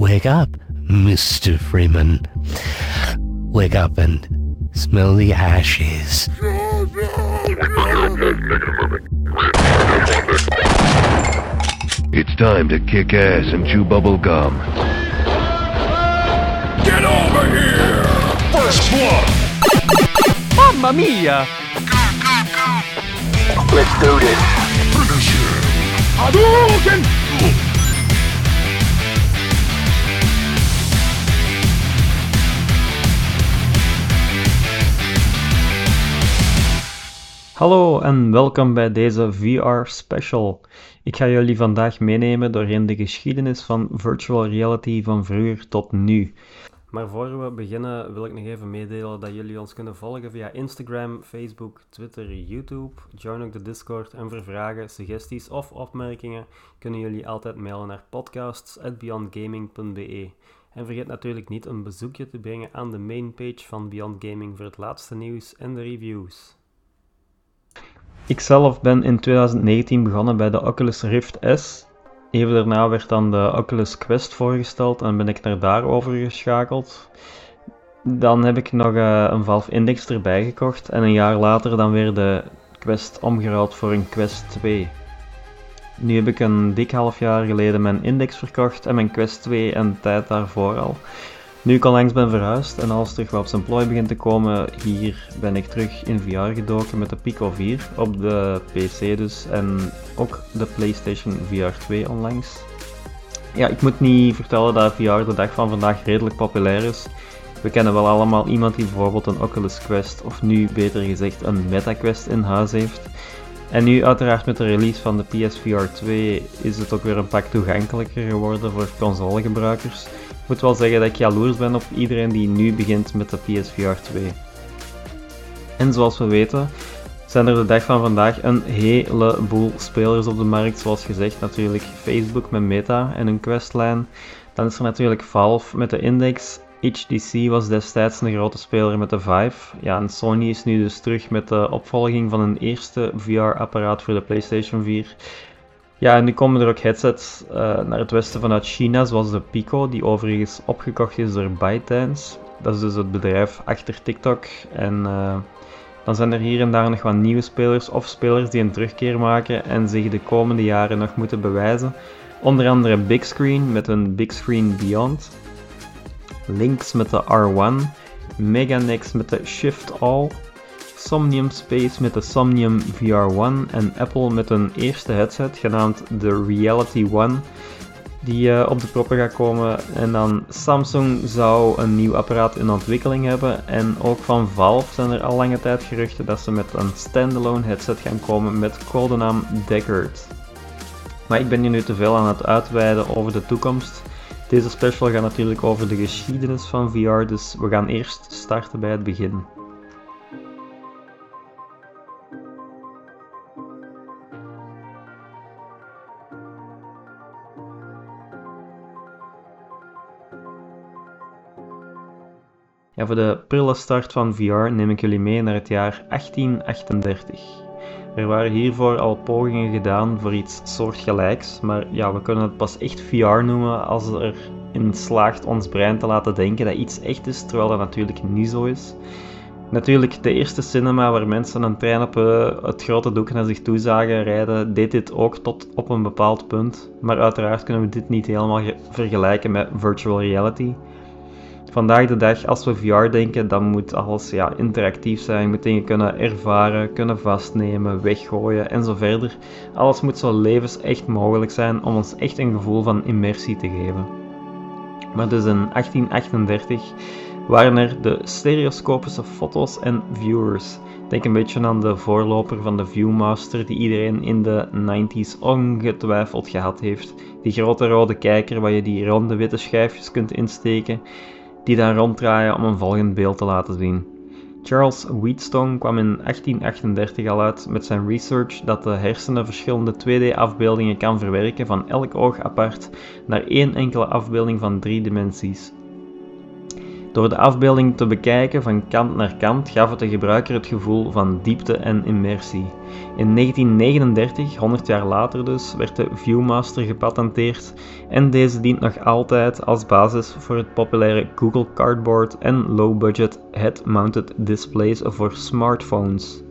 Wake up, Mr. Freeman. Wake up and smell the ashes. It's time to kick ass and chew bubble gum. Get over here! First blood! Mamma mia! Go, go, go! Let's do this. Finish it! Hadouken! Hallo en welkom bij deze VR special. Ik ga jullie vandaag meenemen doorheen de geschiedenis van virtual reality van vroeger tot nu. Maar voor we beginnen wil ik nog even meedelen dat jullie ons kunnen volgen via Instagram, Facebook, Twitter, YouTube. Join ook de Discord en voor vragen, suggesties of opmerkingen kunnen jullie altijd mailen naar podcasts@beyondgaming.be. En vergeet natuurlijk niet een bezoekje te brengen aan de mainpage van Beyond Gaming voor het laatste nieuws en de reviews. Ikzelf ben in 2019 begonnen bij de Oculus Rift S. Even daarna werd dan de Oculus Quest voorgesteld en ben ik naar daarover geschakeld. Dan heb ik nog een Valve Index erbij gekocht en een jaar later dan weer de Quest omgeruild voor een Quest 2. Nu heb ik een dik half jaar geleden mijn Index verkocht en mijn Quest 2 en tijd daarvoor al. Nu ik onlangs ben verhuisd en alles terug wat op zijn plooi begint te komen, hier ben ik terug in VR gedoken met de Pico 4 op de PC dus en ook de Playstation VR 2 onlangs. Ja, ik moet niet vertellen dat VR de dag van vandaag redelijk populair is. We kennen wel allemaal iemand die bijvoorbeeld een Oculus Quest of nu beter gezegd een Meta Quest in huis heeft. En nu uiteraard met de release van de PSVR 2 is het ook weer een pak toegankelijker geworden voor consolegebruikers. Ik moet wel zeggen dat ik jaloers ben op iedereen die nu begint met de PSVR 2. En zoals we weten zijn er de dag van vandaag een heleboel spelers op de markt. Zoals gezegd natuurlijk Facebook met Meta en hun Quest-lijn. Dan is er natuurlijk Valve met de Index. HTC was destijds een grote speler met de Vive. Ja, en Sony is nu dus terug met de opvolging van hun eerste VR-apparaat voor de PlayStation 4. Ja, en nu komen er ook headsets naar het westen vanuit China, zoals de Pico, die overigens opgekocht is door ByteDance. Dat is dus het bedrijf achter TikTok. En dan zijn er hier en daar nog wat nieuwe spelers of spelers die een terugkeer maken en zich de komende jaren nog moeten bewijzen. Onder andere BigScreen met hun BigScreen Beyond, Lynx met de R1, Meganex met de Shift All, Somnium Space met de Somnium VR-1 en Apple met een eerste headset genaamd de Reality One die op de proppen gaat komen. En dan Samsung zou een nieuw apparaat in ontwikkeling hebben en ook van Valve zijn er al lange tijd geruchten dat ze met een standalone headset gaan komen met codenaam Deckard. Maar ik ben hier nu te veel aan het uitweiden over de toekomst. Deze special gaat natuurlijk over de geschiedenis van VR, dus we gaan eerst starten bij het begin. En voor de prille start van VR neem ik jullie mee naar het jaar 1838. Er waren hiervoor al pogingen gedaan voor iets soortgelijks, maar ja, we kunnen het pas echt VR noemen als het erin slaagt ons brein te laten denken dat iets echt is, terwijl dat natuurlijk niet zo is. Natuurlijk, de eerste cinema waar mensen een trein op het grote doek naar zich toe zagen rijden, deed dit ook tot op een bepaald punt, maar uiteraard kunnen we dit niet helemaal vergelijken met virtual reality. Vandaag de dag, als we VR denken, dan moet alles interactief zijn. Je moet dingen kunnen ervaren, kunnen vastnemen, weggooien en zo verder. Alles moet zo levensecht mogelijk zijn om ons echt een gevoel van immersie te geven. Maar dus in 1838 waren er de stereoscopische foto's en viewers. Denk een beetje aan de voorloper van de Viewmaster die iedereen in de 90s ongetwijfeld gehad heeft. Die grote rode kijker waar je die ronde witte schijfjes kunt insteken, die dan ronddraaien om een volgend beeld te laten zien. Charles Wheatstone kwam in 1838 al uit met zijn research dat de hersenen verschillende 2D-afbeeldingen kan verwerken van elk oog apart naar één enkele afbeelding van drie dimensies. Door de afbeelding te bekijken van kant naar kant gaf het de gebruiker het gevoel van diepte en immersie. In 1939, 100 jaar later dus, werd de Viewmaster gepatenteerd en deze dient nog altijd als basis voor het populaire Google Cardboard en low-budget head-mounted displays voor smartphones.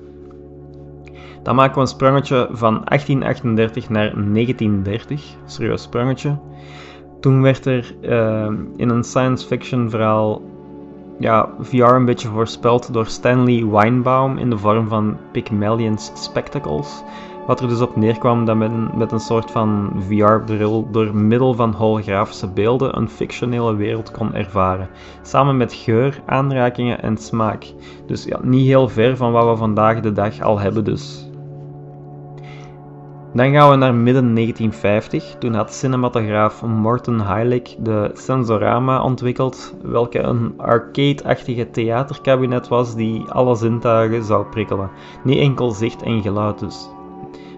Dan maken we een sprongetje van 1838 naar 1930, serieus sprongetje. Toen werd er in een science fiction verhaal VR een beetje voorspeld door Stanley Weinbaum in de vorm van Pygmalion's Spectacles. Wat er dus op neerkwam dat men met een soort van VR-bril door middel van holografische beelden een fictionele wereld kon ervaren. Samen met geur, aanrakingen en smaak. Dus ja, niet heel ver van wat we vandaag de dag al hebben dus. Dan gaan we naar midden 1950, toen had cinematograaf Morton Heilig de Sensorama ontwikkeld, welke een arcade-achtige theaterkabinet was die alle zintuigen zou prikkelen, niet enkel zicht en geluid dus.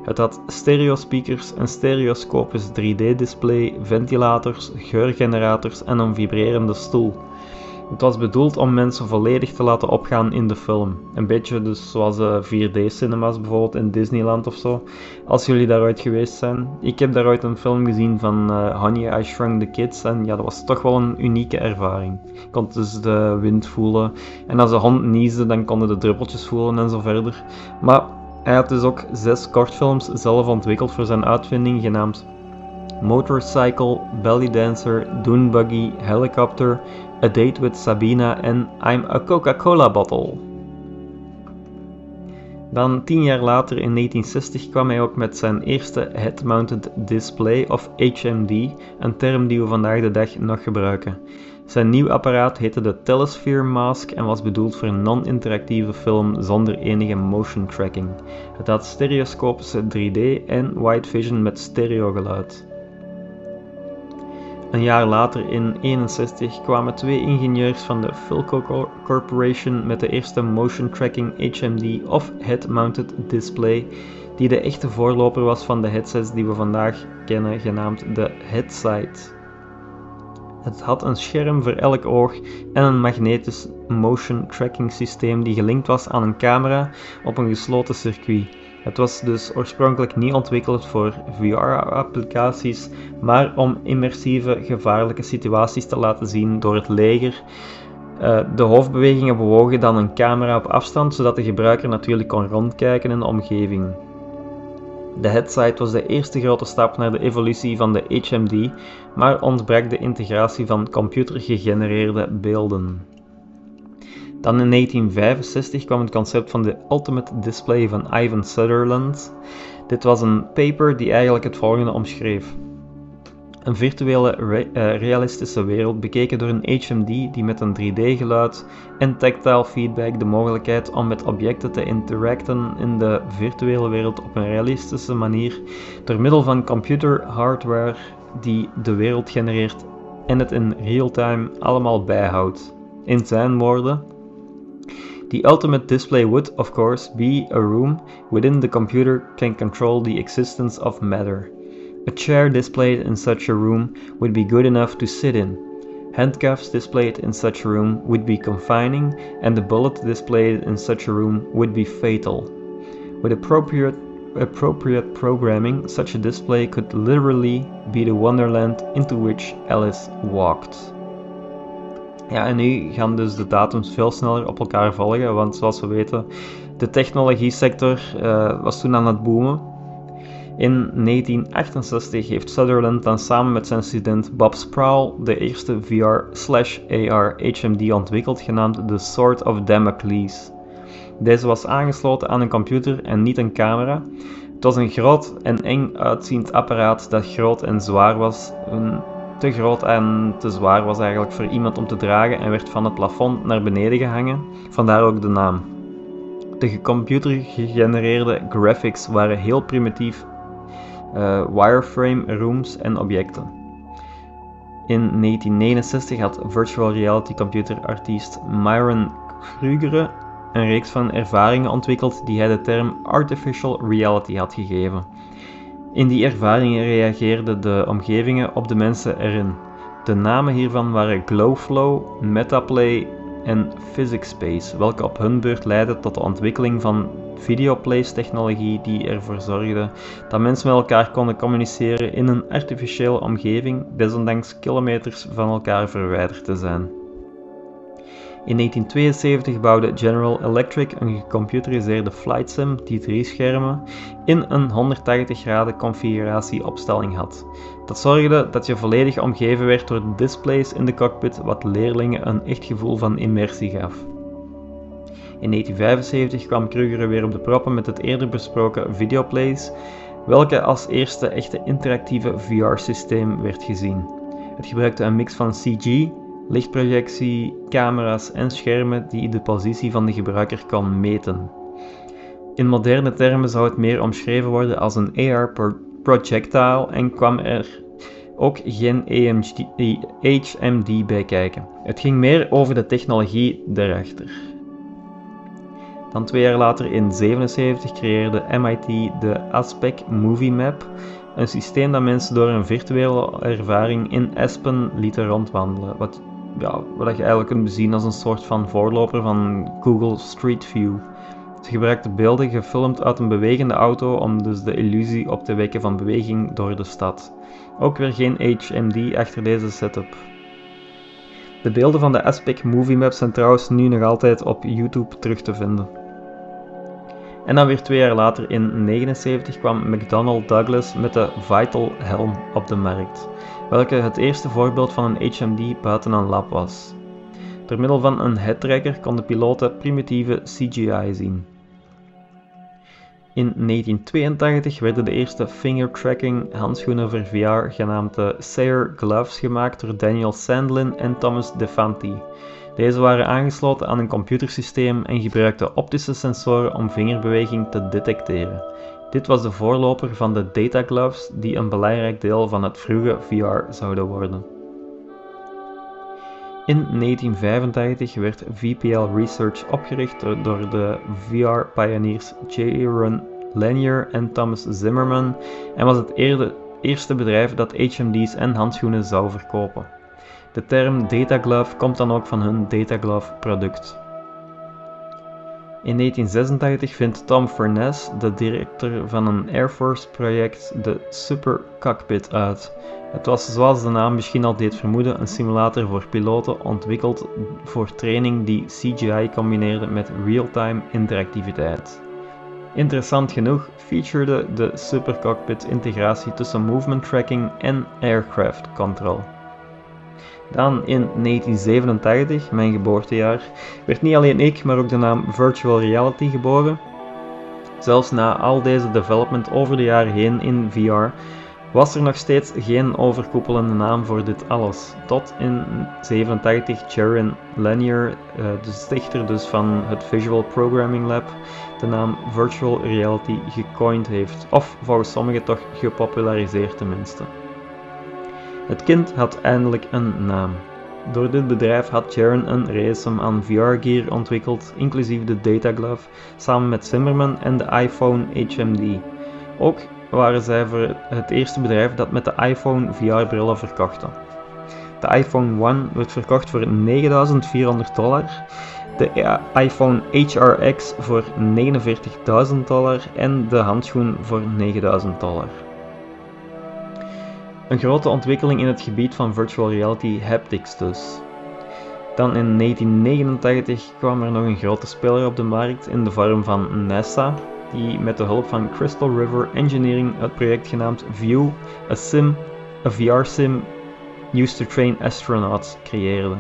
Het had stereospeakers, een stereoscopisch 3D-display, ventilators, geurgenerators en een vibrerende stoel. Het was bedoeld om mensen volledig te laten opgaan in de film. Een beetje dus zoals 4D-cinema's bijvoorbeeld in Disneyland ofzo. Als jullie daar ooit geweest zijn. Ik heb daar ooit een film gezien van Honey, I Shrunk the Kids. En ja, dat was toch wel een unieke ervaring. Je kon dus de wind voelen. En als de hond niesde, dan konden de druppeltjes voelen en zo verder. Maar hij had dus ook 6 kortfilms zelf ontwikkeld voor zijn uitvinding, genaamd Motorcycle, Bellydancer, Dune Buggy, Helicopter, A Date with Sabina en I'm a Coca-Cola Bottle. Dan 10 jaar later in 1960 kwam hij ook met zijn eerste Head-Mounted Display of HMD, een term die we vandaag de dag nog gebruiken. Zijn nieuw apparaat heette de Telesphere Mask en was bedoeld voor een non-interactieve film zonder enige motion tracking. Het had stereoscopische 3D en wide vision met stereogeluid. Een jaar later, in 1961, kwamen 2 ingenieurs van de Philco Corporation met de eerste motion tracking HMD of head-mounted display, die de echte voorloper was van de headsets die we vandaag kennen, genaamd de headsight. Het had een scherm voor elk oog en een magnetisch motion tracking systeem die gelinkt was aan een camera op een gesloten circuit. Het was dus oorspronkelijk niet ontwikkeld voor VR-applicaties, maar om immersieve, gevaarlijke situaties te laten zien door het leger. De hoofdbewegingen bewogen dan een camera op afstand, zodat de gebruiker natuurlijk kon rondkijken in de omgeving. De headsight was de eerste grote stap naar de evolutie van de HMD, maar ontbrak de integratie van computergegenereerde beelden. Dan in 1965 kwam het concept van de Ultimate Display van Ivan Sutherland. Dit was een paper die eigenlijk het volgende omschreef. Een virtuele realistische wereld bekeken door een HMD die met een 3D-geluid en tactile feedback de mogelijkheid om met objecten te interacten in de virtuele wereld op een realistische manier door middel van computerhardware die de wereld genereert en het in real-time allemaal bijhoudt. In zijn woorden: "The ultimate display would, of course, be a room within the computer can control the existence of matter. A chair displayed in such a room would be good enough to sit in. Handcuffs displayed in such a room would be confining, and the bullet displayed in such a room would be fatal. With appropriate programming, such a display could literally be the wonderland into which Alice walked." Ja, en nu gaan dus de datums veel sneller op elkaar volgen, want zoals we weten, de technologiesector was toen aan het boomen. In 1968 heeft Sutherland dan samen met zijn student Bob Sproul de eerste VR/AR HMD ontwikkeld, genaamd The Sword of Damocles. Deze was aangesloten aan een computer en niet een camera. Het was een groot en eng uitziend apparaat dat groot en zwaar was. Te groot en te zwaar was eigenlijk voor iemand om te dragen en werd van het plafond naar beneden gehangen, vandaar ook de naam. De computergegenereerde graphics waren heel primitief, wireframe rooms en objecten. In 1969 had virtual reality computerartiest Myron Krugere een reeks van ervaringen ontwikkeld die hij de term artificial reality had gegeven. In die ervaringen reageerden de omgevingen op de mensen erin. De namen hiervan waren Glowflow, Metaplay en PhysicsSpace, welke op hun beurt leidden tot de ontwikkeling van videoplays-technologie die ervoor zorgde dat mensen met elkaar konden communiceren in een artificiële omgeving, desondanks kilometers van elkaar verwijderd te zijn. In 1972 bouwde General Electric een gecomputeriseerde flight sim die 3 schermen in een 180 graden configuratie opstelling had. Dat zorgde dat je volledig omgeven werd door de displays in de cockpit, wat leerlingen een echt gevoel van immersie gaf. In 1975 kwam Krugger weer op de proppen met het eerder besproken videoplays, welke als eerste echte interactieve VR-systeem werd gezien. Het gebruikte een mix van CG, lichtprojectie, camera's en schermen die de positie van de gebruiker kon meten. In moderne termen zou het meer omschreven worden als een AR-projectile en kwam er ook geen HMD bij kijken. Het ging meer over de technologie daarachter. Dan 2 jaar later in 1977 creëerde MIT de Aspect Movie Map, een systeem dat mensen door een virtuele ervaring in Aspen lieten rondwandelen, wat je eigenlijk kunt bezien als een soort van voorloper van Google Street View. Ze gebruikten beelden gefilmd uit een bewegende auto om dus de illusie op te wekken van beweging door de stad. Ook weer geen HMD achter deze setup. De beelden van de Aspect Movie Map zijn trouwens nu nog altijd op YouTube terug te vinden. En dan weer 2 jaar later in 1979 kwam McDonnell Douglas met de Vital Helm op de markt, welke het eerste voorbeeld van een HMD buiten een lab was. Door middel van een headtracker kon de piloten primitieve CGI zien. In 1982 werden de eerste finger-tracking handschoenen voor VR genaamd de Sayer Gloves gemaakt door Daniel Sandlin en Thomas DeFanti. Deze waren aangesloten aan een computersysteem en gebruikten optische sensoren om vingerbeweging te detecteren. Dit was de voorloper van de Data Gloves die een belangrijk deel van het vroege VR zouden worden. In 1985 werd VPL Research opgericht door de VR-pioniers Jaron Lanier en Thomas Zimmerman en was het eerste bedrijf dat HMD's en handschoenen zou verkopen. De term Data Glove komt dan ook van hun Data Glove product. In 1986 vindt Tom Furness, de directeur van een Air Force project, de Super Cockpit uit. Het was, zoals de naam misschien al deed vermoeden, een simulator voor piloten ontwikkeld voor training die CGI combineerde met real-time interactiviteit. Interessant genoeg featurede de Super Cockpit integratie tussen movement tracking en aircraft control. Dan in 1987, mijn geboortejaar, werd niet alleen ik, maar ook de naam Virtual Reality geboren. Zelfs na al deze development over de jaren heen in VR, was er nog steeds geen overkoepelende naam voor dit alles. Tot in 1987 Jaron Lanier, de stichter dus van het Visual Programming Lab, de naam Virtual Reality gecoind heeft. Of volgens sommigen toch gepopulariseerd tenminste. Het kind had eindelijk een naam. Door dit bedrijf had Jaron een raceum aan VR-gear ontwikkeld, inclusief de Data Glove, samen met Zimmerman en de iPhone HMD. Ook waren zij voor het eerste bedrijf dat met de iPhone VR-brillen verkochten. De iPhone 1 werd verkocht voor $9,400, de iPhone HRX voor $49,000 en de handschoen voor $9,000. Een grote ontwikkeling in het gebied van virtual reality haptics dus. Dan in 1989 kwam er nog een grote speler op de markt in de vorm van NASA, die met de hulp van Crystal River Engineering het project genaamd View, a VR-sim used to train astronauts, creëerde.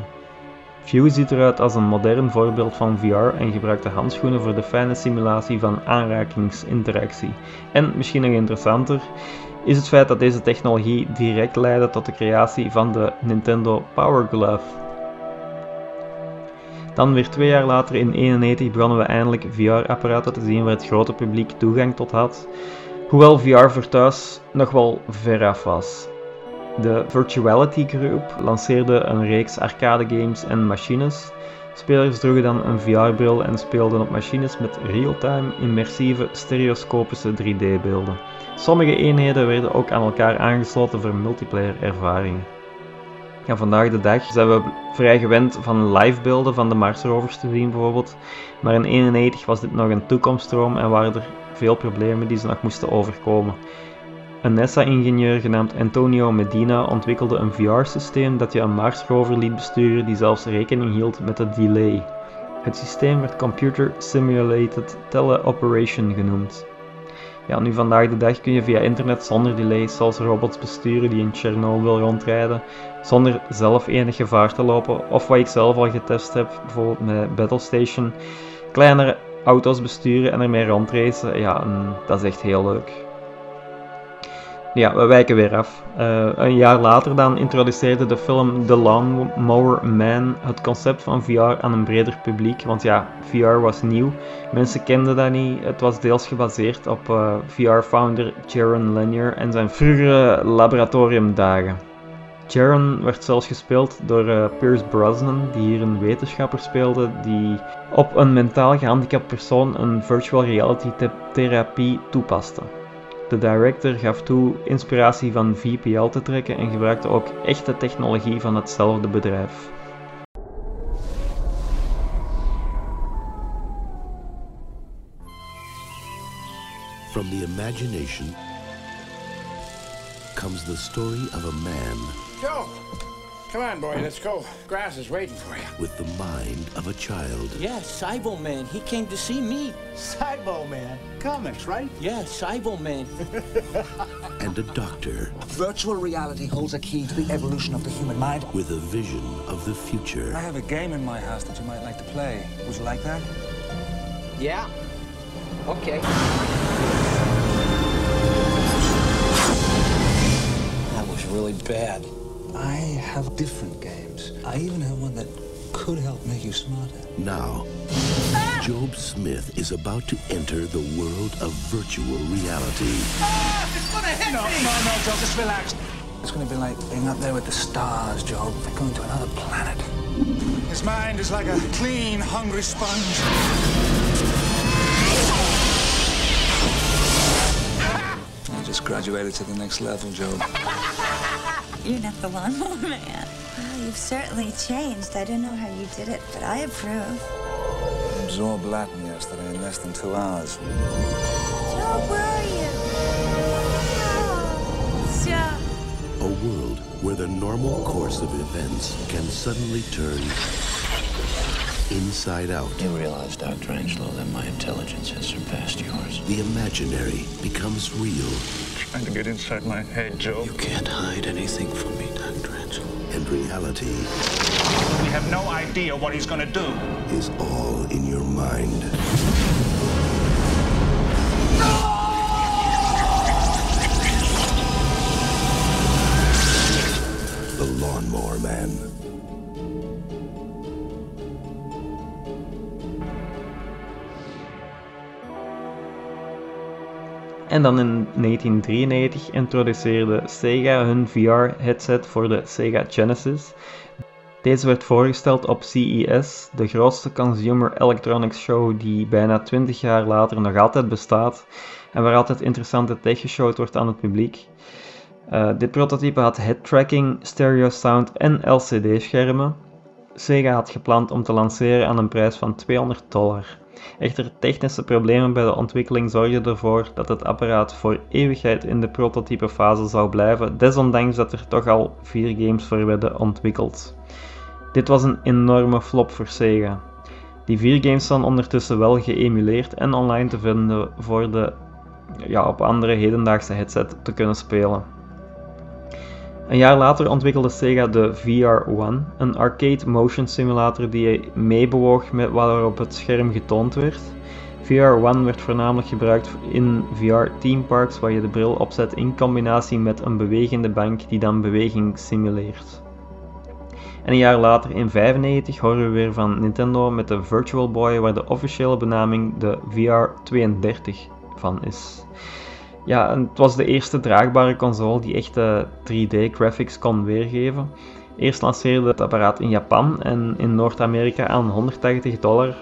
View ziet eruit als een modern voorbeeld van VR en gebruikt de handschoenen voor de fijne simulatie van aanrakingsinteractie. En misschien nog interessanter is het feit dat deze technologie direct leidde tot de creatie van de Nintendo Power Glove. Dan weer 2 jaar later in 1991 begonnen we eindelijk VR-apparaten te zien waar het grote publiek toegang tot had, hoewel VR voor thuis nog wel veraf was. De Virtuality Group lanceerde een reeks arcade games en machines. Spelers droegen dan een VR-bril en speelden op machines met real-time, immersieve, stereoscopische 3D-beelden. Sommige eenheden werden ook aan elkaar aangesloten voor multiplayer-ervaringen. En vandaag de dag zijn we vrij gewend van live beelden van de Marsrovers te zien bijvoorbeeld. Maar in 1991 was dit nog een toekomststroom en waren er veel problemen die ze nog moesten overkomen. Een NASA-ingenieur genaamd Antonio Medina ontwikkelde een VR-systeem dat je een Marsrover liet besturen die zelfs rekening hield met het delay. Het systeem werd Computer Simulated Teleoperation genoemd. Ja, nu vandaag de dag kun je via internet zonder delay zelfs robots besturen die in Tsjernobyl rondrijden, zonder zelf enig gevaar te lopen, of wat ik zelf al getest heb, bijvoorbeeld met Battle Station, kleinere auto's besturen en ermee rondracen. Ja, dat is echt heel leuk. Ja, we wijken weer af. Een jaar later dan introduceerde de film The Lawnmower Man het concept van VR aan een breder publiek. Want ja, VR was nieuw. Mensen kenden dat niet. Het was deels gebaseerd op VR-founder Jaron Lanier en zijn vroegere laboratoriumdagen. Jaron werd zelfs gespeeld door Pierce Brosnan, die hier een wetenschapper speelde die op een mentaal gehandicapt persoon een virtual reality therapie toepaste. De director gaf toe inspiratie van VPL te trekken en gebruikte ook echte technologie van hetzelfde bedrijf. From the imagination comes the story of a man. Joe, come on boy, let's go. Grass is waiting for you. With the mind of a child. Yeah, Cybo Man, he came to see me. Cybo Man. Comics, right? Yeah, Cybo Man. And a doctor. Virtual reality holds a key to the evolution of the human mind. With a vision of the future. I have a game in my house that you might like to play. Would you like that? Yeah. Okay. That was really bad. I have different games. I even have one that could help make you smarter. Now, Job Smith is about to enter the world of virtual reality. It's gonna hit me! No, Job, just relax. It's gonna be like being up there with the stars, Job. We're going to another planet. His mind is like a clean, hungry sponge. You just graduated to the next level, Job. You're not the lawnmower man. Well, you've certainly changed. I don't know how you did it, but I approve. I absorbed Latin yesterday in less than 2 hours. Joe, where are you? Oh, Joe. A world where the normal course of events can suddenly turn inside out. You realize, Dr. Angelo, that my intelligence has surpassed yours. The imaginary becomes real. Trying to get inside my head, Joe. You can't hide anything from me, Dr. Angelo. And reality... We have no idea what he's gonna do. ...is all in your mind. No! The Lawnmower Man. En dan in 1993 introduceerde Sega hun VR-headset voor de Sega Genesis. Deze werd voorgesteld op CES, de grootste consumer electronics show die bijna 20 jaar later nog altijd bestaat en waar altijd interessante tech geshowd wordt aan het publiek. Dit prototype had headtracking, stereo sound en LCD-schermen. Sega had gepland om te lanceren aan een prijs van $200. Echter, technische problemen bij de ontwikkeling zorgden ervoor dat het apparaat voor eeuwigheid in de prototypefase zou blijven, desondanks dat er toch al 4 games voor werden ontwikkeld. Dit was een enorme flop voor Sega. Die 4 games zijn ondertussen wel geëmuleerd en online te vinden voor de op andere hedendaagse headset te kunnen spelen. Een jaar later ontwikkelde Sega de VR-1, een arcade motion simulator die meebewoog met wat er op het scherm getoond werd. VR-1 werd voornamelijk gebruikt in VR-teamparks waar je de bril opzet in combinatie met een bewegende bank die dan beweging simuleert. En een jaar later, in 1995, horen we weer van Nintendo met de Virtual Boy waar de officiële benaming de VR-32 van is. Ja, en het was de eerste draagbare console die echte 3D-graphics kon weergeven. Eerst lanceerde het apparaat in Japan en in Noord-Amerika aan $180,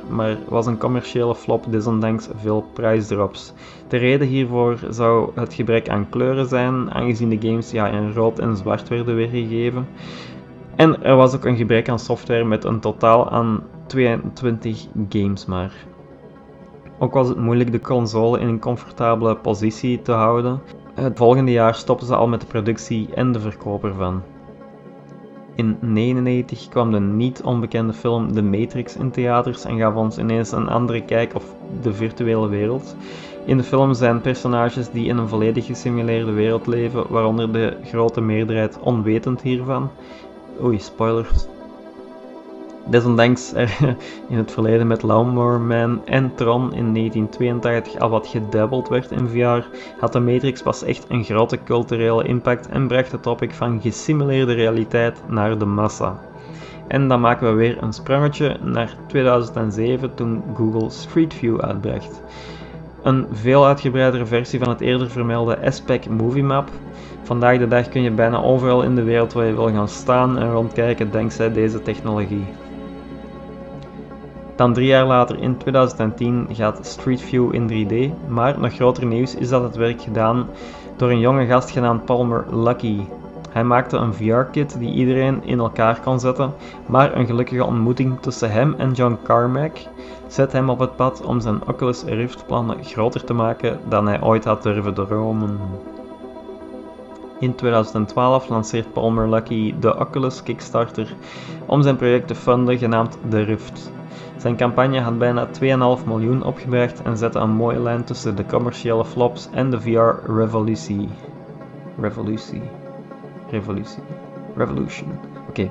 maar was een commerciële flop desondanks veel prijsdrops. De reden hiervoor zou het gebrek aan kleuren zijn, aangezien de games in rood en zwart werden weergegeven. En er was ook een gebrek aan software met een totaal aan 22 games maar. Ook was het moeilijk de console in een comfortabele positie te houden. Het volgende jaar stopten ze al met de productie en de verkoop ervan. In 1999 kwam de niet onbekende film The Matrix in theaters en gaf ons ineens een andere kijk op de virtuele wereld. In de film zijn personages die in een volledig gesimuleerde wereld leven, waaronder de grote meerderheid onwetend hiervan. Oei, spoilers. Desondanks er in het verleden met Lawnmower Man en Tron in 1982 al wat gedubbeld werd in VR, had de Matrix pas echt een grote culturele impact en bracht het topic van gesimuleerde realiteit naar de massa. En dan maken we weer een sprongetje naar 2007 toen Google Street View uitbracht. Een veel uitgebreidere versie van het eerder vermelde Aspect Movie Map. Vandaag de dag kun je bijna overal in de wereld waar je wil gaan staan en rondkijken dankzij deze technologie. Dan 3 jaar later, in 2010, gaat Street View in 3D, maar nog groter nieuws is dat het werk gedaan door een jonge gast genaamd Palmer Luckey. Hij maakte een VR-kit die iedereen in elkaar kon zetten, maar een gelukkige ontmoeting tussen hem en John Carmack zet hem op het pad om zijn Oculus Rift-plannen groter te maken dan hij ooit had durven dromen. In 2012 lanceert Palmer Luckey de Oculus Kickstarter om zijn project te funden genaamd The Rift. Zijn campagne had bijna 2,5 miljoen opgebracht en zette een mooie lijn tussen de commerciële flops en de VR-revolutie. Oké.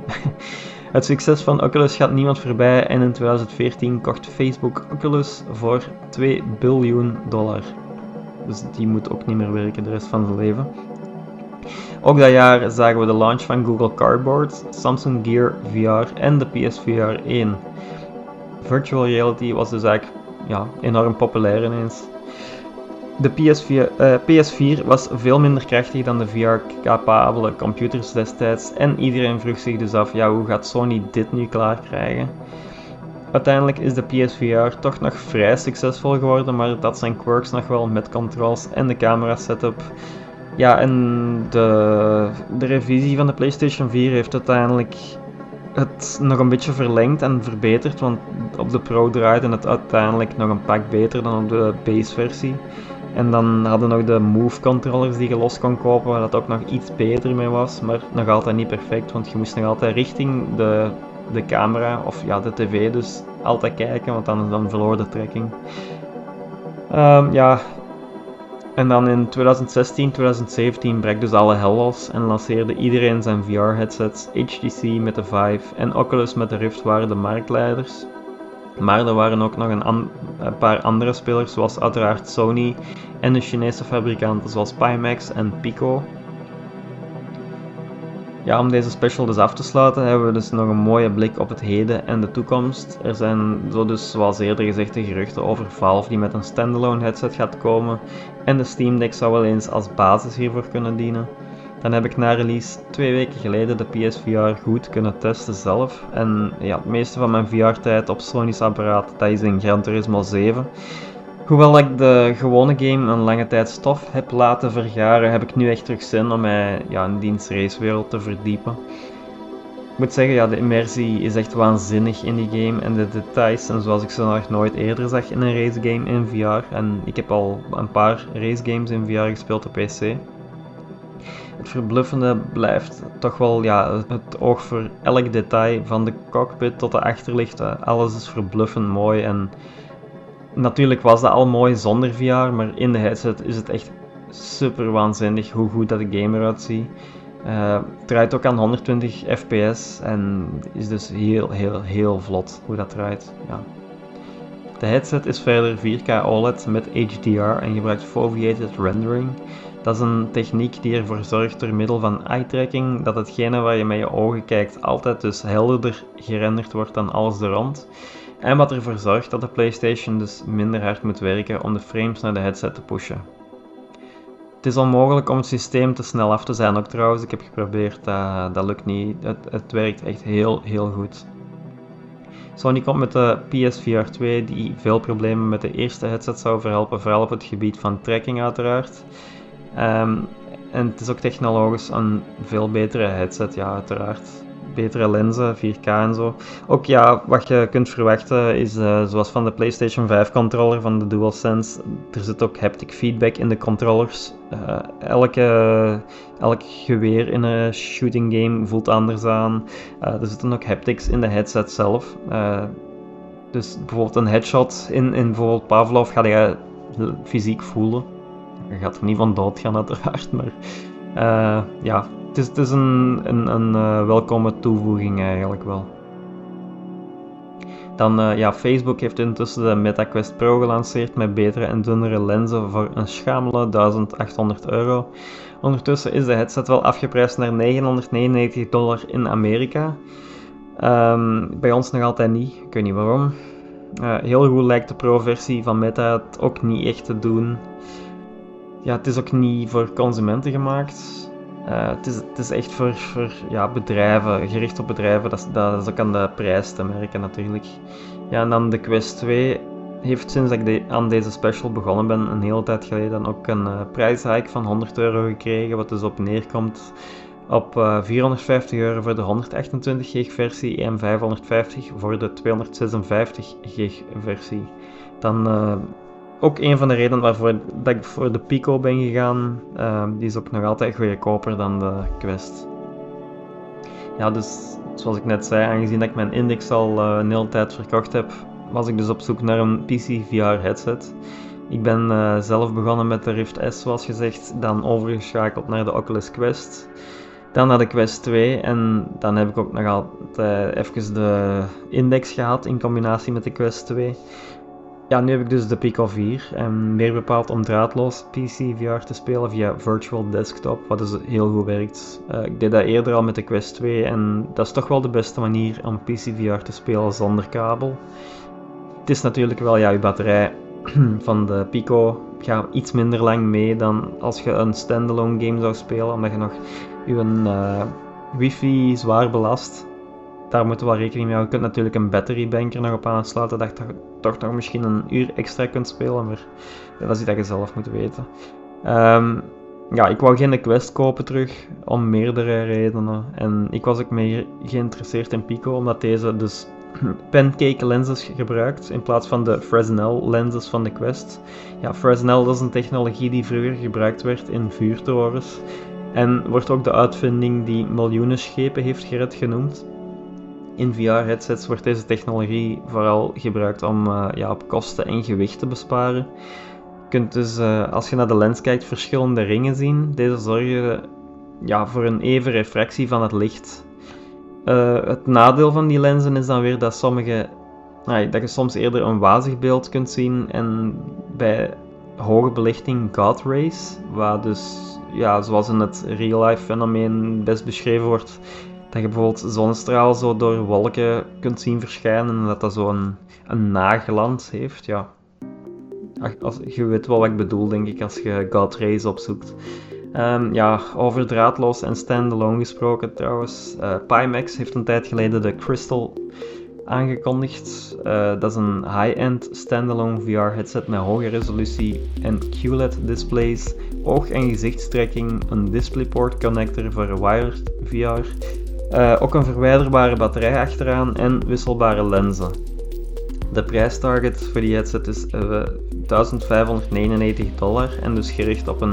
Het succes van Oculus gaat niemand voorbij en in 2014 kocht Facebook Oculus voor $2 biljoen. Dus die moet ook niet meer werken de rest van zijn leven. Ook dat jaar zagen we de launch van Google Cardboard, Samsung Gear VR en de PSVR 1. Virtual reality was dus eigenlijk enorm populair ineens. De PS4 was veel minder krachtig dan de VR-capabele computers destijds en iedereen vroeg zich dus af, hoe gaat Sony dit nu klaar krijgen? Uiteindelijk is de PSVR toch nog vrij succesvol geworden, maar dat zijn quirks nog wel met controls en de camera setup. Ja, en de revisie van de PlayStation 4 heeft uiteindelijk het nog een beetje verlengd en verbeterd, want op de Pro draaide het uiteindelijk nog een pak beter dan op de base versie. En dan hadden we nog de Move controllers die je los kon kopen, waar dat ook nog iets beter mee was, maar nog altijd niet perfect, want je moest nog altijd richting de camera, of de tv dus, altijd kijken, want dan verloor de tracking. En dan in 2016, 2017 brak dus alle hel los en lanceerde iedereen zijn VR-headsets, HTC met de Vive en Oculus met de Rift waren de marktleiders. Maar er waren ook nog een paar andere spelers zoals uiteraard Sony en de Chinese fabrikanten zoals Pimax en Pico. Ja, om deze special dus af te sluiten hebben we dus nog een mooie blik op het heden en de toekomst. Er zijn zoals eerder gezegd de geruchten over Valve die met een standalone headset gaat komen en de Steam Deck zou wel eens als basis hiervoor kunnen dienen. Dan heb ik na release 2 weken geleden de PSVR goed kunnen testen zelf en het meeste van mijn VR-tijd op Sony's apparaat dat is in Gran Turismo 7. Hoewel ik de gewone game een lange tijd stof heb laten vergaren, heb ik nu echt terug zin om mij in diens racewereld te verdiepen. Ik moet zeggen, de immersie is echt waanzinnig in die game en de details zijn zoals ik ze nog nooit eerder zag in een racegame in VR. En ik heb al een paar racegames in VR gespeeld op PC. Het verbluffende blijft toch wel het oog voor elk detail, van de cockpit tot de achterlichten. Alles is verbluffend mooi en natuurlijk was dat al mooi zonder VR, maar in de headset is het echt super waanzinnig hoe goed dat de game eruit ziet. Het draait ook aan 120 fps en is dus heel, heel, heel vlot hoe dat draait. Ja. De headset is verder 4K OLED met HDR en gebruikt foveated rendering. Dat is een techniek die ervoor zorgt door middel van eye-tracking dat hetgene waar je met je ogen kijkt altijd dus helderder gerenderd wordt dan alles er rond. En wat ervoor zorgt dat de PlayStation dus minder hard moet werken om de frames naar de headset te pushen. Het is onmogelijk om het systeem te snel af te zijn ook trouwens, ik heb geprobeerd, dat lukt niet. Het werkt echt heel, heel goed. Sony komt met de PSVR 2 die veel problemen met de eerste headset zou verhelpen, vooral op het gebied van tracking uiteraard. En het is ook technologisch een veel betere headset, uiteraard. betere lenzen, 4K en zo. Ook ja, wat je kunt verwachten is, zoals van de PlayStation 5 controller, van de DualSense, er zit ook haptic feedback in de controllers. Elk geweer in een shooting game voelt anders aan. Er zitten ook haptics in de headset zelf. Dus bijvoorbeeld een headshot in bijvoorbeeld Pavlov ga je fysiek voelen. Je gaat er niet van dood gaan uiteraard, maar ja, het is een welkome toevoeging eigenlijk wel. Dan ja, Facebook heeft intussen de Meta Quest Pro gelanceerd met betere en dunnere lenzen voor een schamele €1.800. Ondertussen is de headset wel afgeprijsd naar $999 in Amerika. Bij ons nog altijd niet, ik weet niet waarom. Heel goed lijkt de Pro-versie van Meta het ook niet echt te doen. Ja, het is ook niet voor consumenten gemaakt. Het is echt voor ja, bedrijven, gericht op bedrijven. Dat is ook aan de prijs te merken natuurlijk. Ja, en dan de Quest 2 heeft sinds dat ik aan deze special begonnen ben, een hele tijd geleden, dan ook een prijshike van €100 gekregen, wat dus op neerkomt op €450 voor de 128 gig versie en €550 voor de 256 gig versie. Dan ook een van de redenen waarvoor dat ik voor de Pico ben gegaan, die is ook nog altijd goedkoper dan de Quest. Ja, dus zoals ik net zei, aangezien dat ik mijn Index al een hele tijd verkocht heb, was ik dus op zoek naar een PC VR headset. Ik ben zelf begonnen met de Rift S zoals gezegd, dan overgeschakeld naar de Oculus Quest. Dan naar de Quest 2 en dan heb ik ook nog altijd even de Index gehad in combinatie met de Quest 2. Ja, nu heb ik dus de Pico 4 en meer bepaald om draadloos PC-VR te spelen via Virtual Desktop, wat dus heel goed werkt. Ik deed dat eerder al met de Quest 2 en dat is toch wel de beste manier om PC-VR te spelen zonder kabel. Het is natuurlijk wel, ja, je batterij van de Pico gaat iets minder lang mee dan als je een standalone game zou spelen, omdat je nog je wifi zwaar belast. Daar moeten we wel rekening mee houden. Je kunt natuurlijk een battery banker nog op aansluiten, dat je toch nog misschien een uur extra kunt spelen, maar dat is iets dat je zelf moet weten. Ja, ik wou geen Quest kopen terug, om meerdere redenen. En ik was ook meer geïnteresseerd in Pico, omdat deze dus pancake lenses gebruikt, in plaats van de Fresnel lenses van de Quest. Ja, Fresnel, dat is een technologie die vroeger gebruikt werd in vuurtorens. En wordt ook de uitvinding die miljoenen schepen heeft gered genoemd. In VR-headsets wordt deze technologie vooral gebruikt om ja, op kosten en gewicht te besparen. Je kunt dus, als je naar de lens kijkt, verschillende ringen zien. Deze zorgen ja, voor een even refractie van het licht. Het nadeel van die lenzen is dan weer dat, dat je soms eerder een wazig beeld kunt zien. En bij hoge belichting God rays, waar dus, ja, zoals in het real-life fenomeen best beschreven wordt, dat je bijvoorbeeld zonnestraal zo door wolken kunt zien verschijnen en dat zo'n een naglans heeft, ja. Je weet wel wat ik bedoel, denk ik, als je God rays opzoekt. Ja, over draadloos en standalone gesproken trouwens. Pimax heeft een tijd geleden de Crystal aangekondigd. Dat is een high-end standalone VR-headset met hoge resolutie en QLED-displays, oog- en gezichtstrekking, een DisplayPort-connector voor wired VR, ook een verwijderbare batterij achteraan en wisselbare lenzen. De prijstarget voor die headset is $1.599 en dus gericht op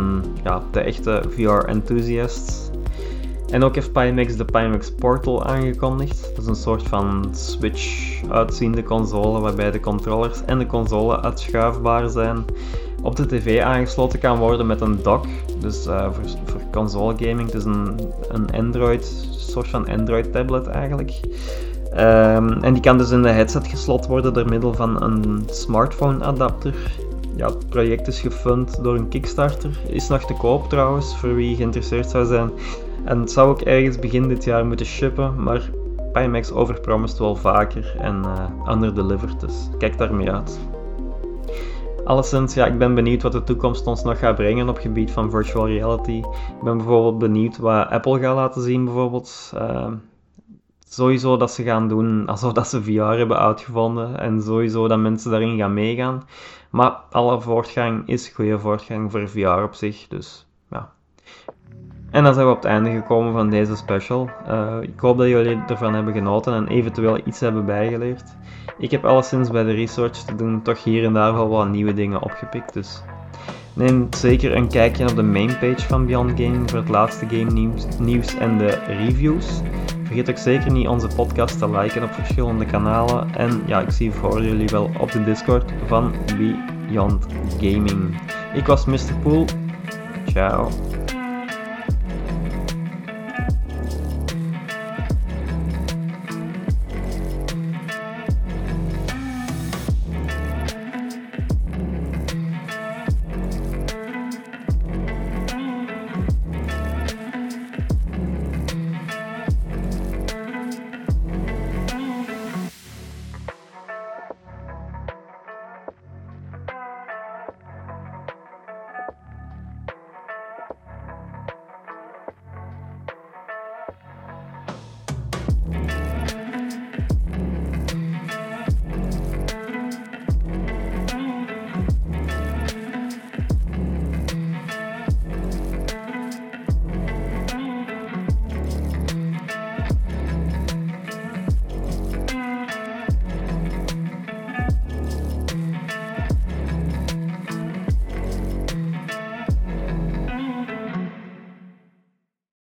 de echte VR-enthusiasts. En ook heeft Pimax de Pimax Portal aangekondigd. Dat is een soort van Switch-uitziende console waarbij de controllers en de console uitschuifbaar zijn. Op de tv aangesloten kan worden met een dock, dus voor console gaming. Het is een soort van Android tablet eigenlijk. En die kan dus in de headset geslot worden door middel van een smartphone adapter. Ja, het project is gefund door een Kickstarter. Is nog te koop trouwens, voor wie geïnteresseerd zou zijn. En het zou ook ergens begin dit jaar moeten shippen, maar Pimax overpromised wel vaker en underdelivered, dus kijk daarmee uit. Alleszins, ja, ik ben benieuwd wat de toekomst ons nog gaat brengen op het gebied van virtual reality. Ik ben bijvoorbeeld benieuwd wat Apple gaat laten zien bijvoorbeeld. Sowieso dat ze gaan doen alsof dat ze VR hebben uitgevonden en sowieso dat mensen daarin gaan meegaan. Maar alle voortgang is goede voortgang voor VR op zich, dus ja. En dan zijn we op het einde gekomen van deze special. Ik hoop dat jullie ervan hebben genoten en eventueel iets hebben bijgeleerd. Ik heb alleszins bij de research te doen toch hier en daar wel wat nieuwe dingen opgepikt. Dus neem zeker een kijkje op de mainpage van Beyond Gaming voor het laatste game nieuws en de reviews. Vergeet ook zeker niet onze podcast te liken op verschillende kanalen. En ja, ik zie voor jullie wel op de Discord van Beyond Gaming. Ik was Mr. Poel. Ciao.